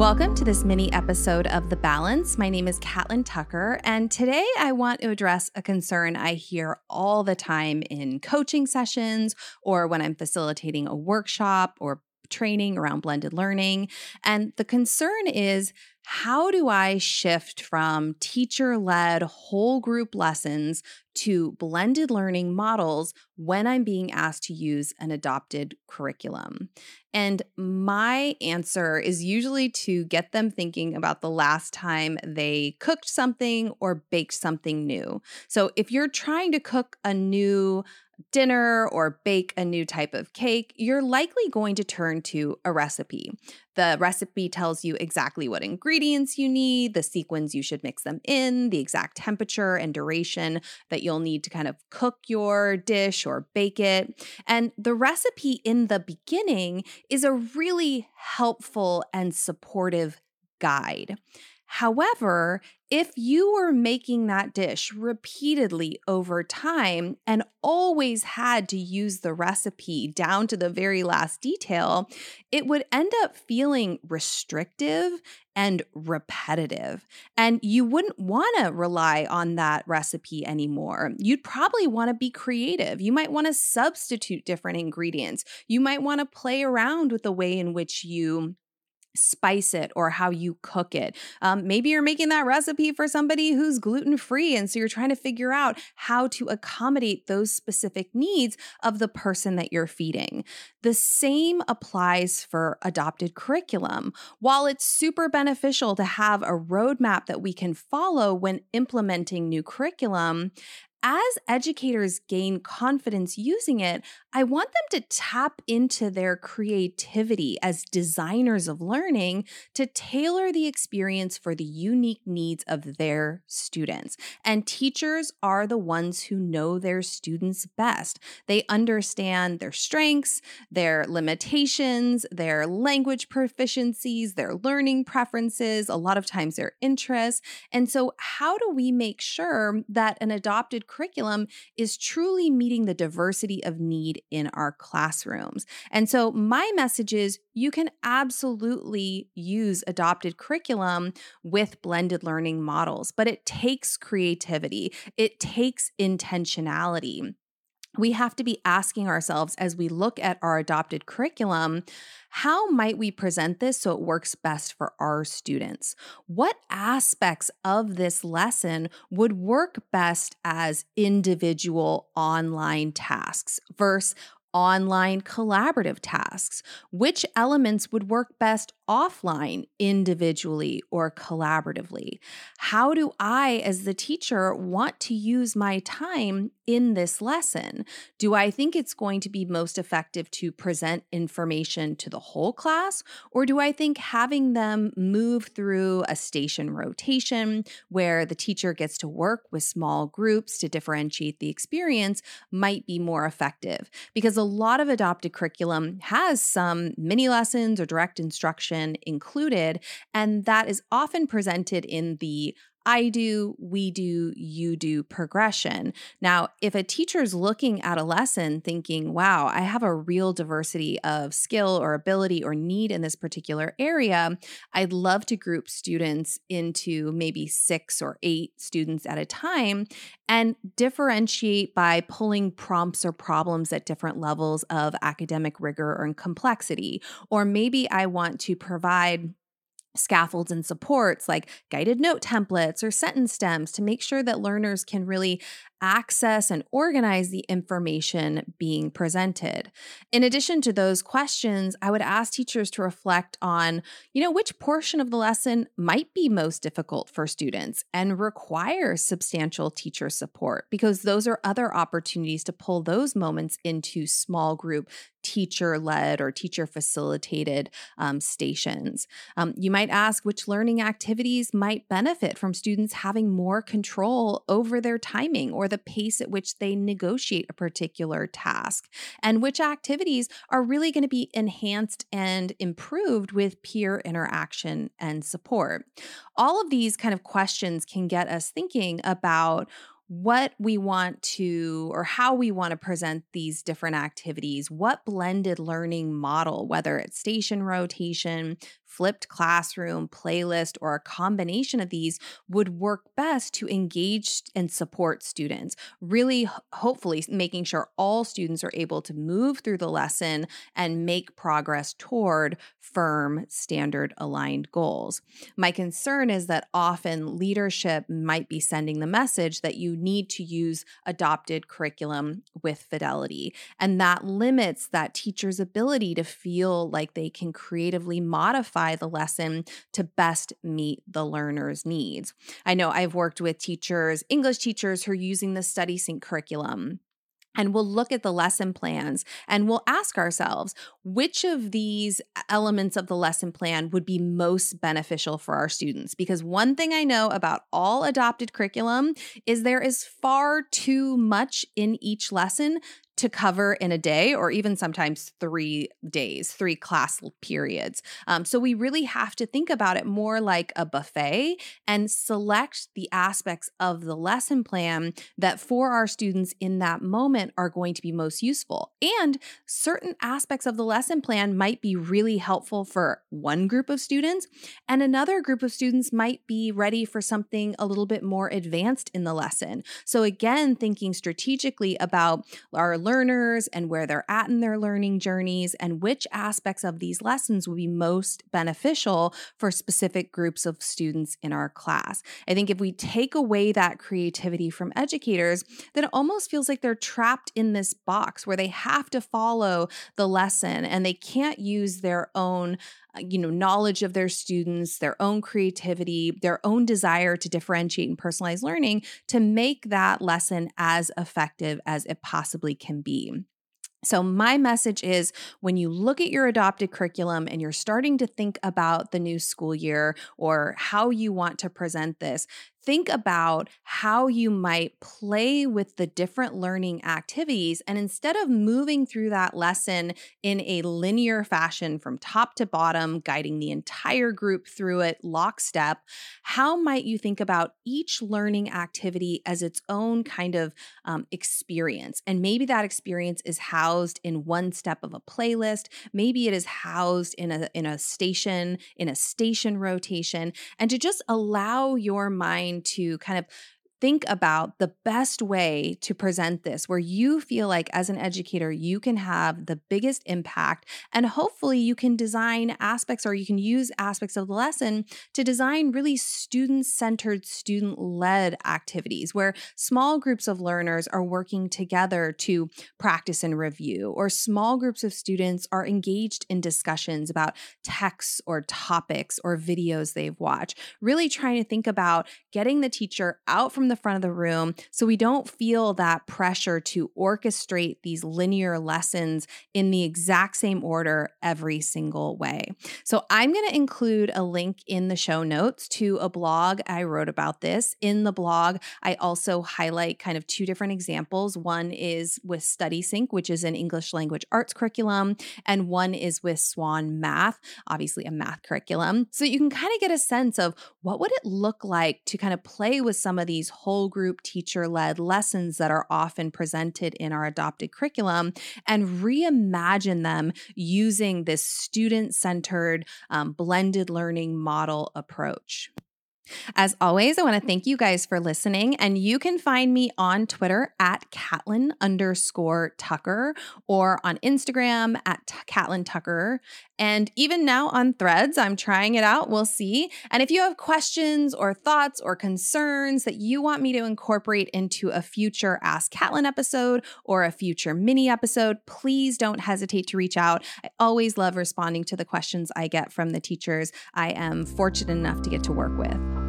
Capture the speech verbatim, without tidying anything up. Welcome to this mini episode of The Balance. My name is Catlin Tucker, and today I want to address a concern I hear all the time in coaching sessions or when I'm facilitating a workshop or training around blended learning. And the concern is, how do I shift from teacher-led whole group lessons to blended learning models when I'm being asked to use an adopted curriculum? And my answer is usually to get them thinking about the last time they cooked something or baked something new. So if you're trying to cook a new dinner or bake a new type of cake, you're likely going to turn to a recipe. The recipe tells you exactly what ingredients you need, the sequence you should mix them in, the exact temperature and duration that you'll need to kind of cook your dish or bake it. And the recipe in the beginning is a really helpful and supportive guide. However, if you were making that dish repeatedly over time and always had to use the recipe down to the very last detail, it would end up feeling restrictive and repetitive. And you wouldn't want to rely on that recipe anymore. You'd probably want to be creative. You might want to substitute different ingredients. You might want to play around with the way in which you spice it or how you cook it. Um, maybe you're making that recipe for somebody who's gluten-free, and so you're trying to figure out how to accommodate those specific needs of the person that you're feeding. The same applies for adopted curriculum. While it's super beneficial to have a roadmap that we can follow when implementing new curriculum, as educators gain confidence using it, I want them to tap into their creativity as designers of learning to tailor the experience for the unique needs of their students. And teachers are the ones who know their students best. They understand their strengths, their limitations, their language proficiencies, their learning preferences, a lot of times their interests. And so how do we make sure that an adopted curriculum is truly meeting the diversity of need in our classrooms? And so my message is, you can absolutely use adopted curriculum with blended learning models, but it takes creativity. It takes intentionality. We have to be asking ourselves as we look at our adopted curriculum, how might we present this so it works best for our students? What aspects of this lesson would work best as individual online tasks versus online collaborative tasks? Which elements would work best offline, individually or collaboratively? How do I, as the teacher, want to use my time in this lesson? Do I think it's going to be most effective to present information to the whole class? Or do I think having them move through a station rotation where the teacher gets to work with small groups to differentiate the experience might be more effective? Because a lot of adopted curriculum has some mini lessons or direct instruction included, and that is often presented in the I do, we do, you do progression. Now, if a teacher's looking at a lesson thinking, wow, I have a real diversity of skill or ability or need in this particular area, I'd love to group students into maybe six or eight students at a time and differentiate by pulling prompts or problems at different levels of academic rigor or complexity. Or maybe I want to provide scaffolds and supports like guided note templates or sentence stems to make sure that learners can really access and organize the information being presented. In addition to those questions, I would ask teachers to reflect on, you know, which portion of the lesson might be most difficult for students and require substantial teacher support, because those are other opportunities to pull those moments into small group teacher-led or teacher-facilitated um, stations. Um, you might ask which learning activities might benefit from students having more control over their timing or the pace at which they negotiate a particular task, and which activities are really going to be enhanced and improved with peer interaction and support. All of these kind of questions can get us thinking about what we want to, or how we want to present these different activities, what blended learning model, whether it's station rotation, flipped classroom, playlist, or a combination of these would work best to engage and support students, really hopefully making sure all students are able to move through the lesson and make progress toward firm, standard-aligned goals. My concern is that often leadership might be sending the message that you need to use adopted curriculum with fidelity, and that limits that teacher's ability to feel like they can creatively modify the lesson to best meet the learner's needs. I know I've worked with teachers, English teachers, who are using the StudySync curriculum. And we'll look at the lesson plans and we'll ask ourselves, which of these elements of the lesson plan would be most beneficial for our students? Because one thing I know about all adopted curriculum is there is far too much in each lesson to cover in a day, or even sometimes three days, three class periods. Um, so we really have to think about it more like a buffet and select the aspects of the lesson plan that for our students in that moment are going to be most useful. And certain aspects of the lesson plan might be really helpful for one group of students, and another group of students might be ready for something a little bit more advanced in the lesson. So again, thinking strategically about our learning learners and where they're at in their learning journeys and which aspects of these lessons will be most beneficial for specific groups of students in our class. I think if we take away that creativity from educators, then it almost feels like they're trapped in this box where they have to follow the lesson and they can't use their own you know, knowledge of their students, their own creativity, their own desire to differentiate and personalize learning to make that lesson as effective as it possibly can be. So my message is when you look at your adopted curriculum and you're starting to think about the new school year or how you want to present this, think about how you might play with the different learning activities. And instead of moving through that lesson in a linear fashion from top to bottom, guiding the entire group through it lockstep, how might you think about each learning activity as its own kind of um, experience? And maybe that experience is housed in one step of a playlist. Maybe it is housed in a, in a station, in a station rotation, and to just allow your mind to kind of think about the best way to present this, where you feel like as an educator, you can have the biggest impact. And hopefully you can design aspects or you can use aspects of the lesson to design really student-centered, student-led activities where small groups of learners are working together to practice and review, or small groups of students are engaged in discussions about texts or topics or videos they've watched. Really trying to think about getting the teacher out from the front of the room so we don't feel that pressure to orchestrate these linear lessons in the exact same order every single way. So I'm going to include a link in the show notes to a blog I wrote about this. In the blog, I also highlight kind of two different examples. One is with StudySync, which is an English language arts curriculum, and one is with Swan Math, obviously a math curriculum. So you can kind of get a sense of what would it look like to kind of play with some of these whole group teacher-led lessons that are often presented in our adopted curriculum and reimagine them using this student-centered, um, blended learning model approach. As always, I want to thank you guys for listening, and you can find me on Twitter at Catlin underscore Tucker, or on Instagram at t- Catlin Tucker, and even now on Threads. I'm trying it out. We'll see. And if you have questions or thoughts or concerns that you want me to incorporate into a future Ask Catlin episode or a future mini episode, please don't hesitate to reach out. I always love responding to the questions I get from the teachers I am fortunate enough to get to work with.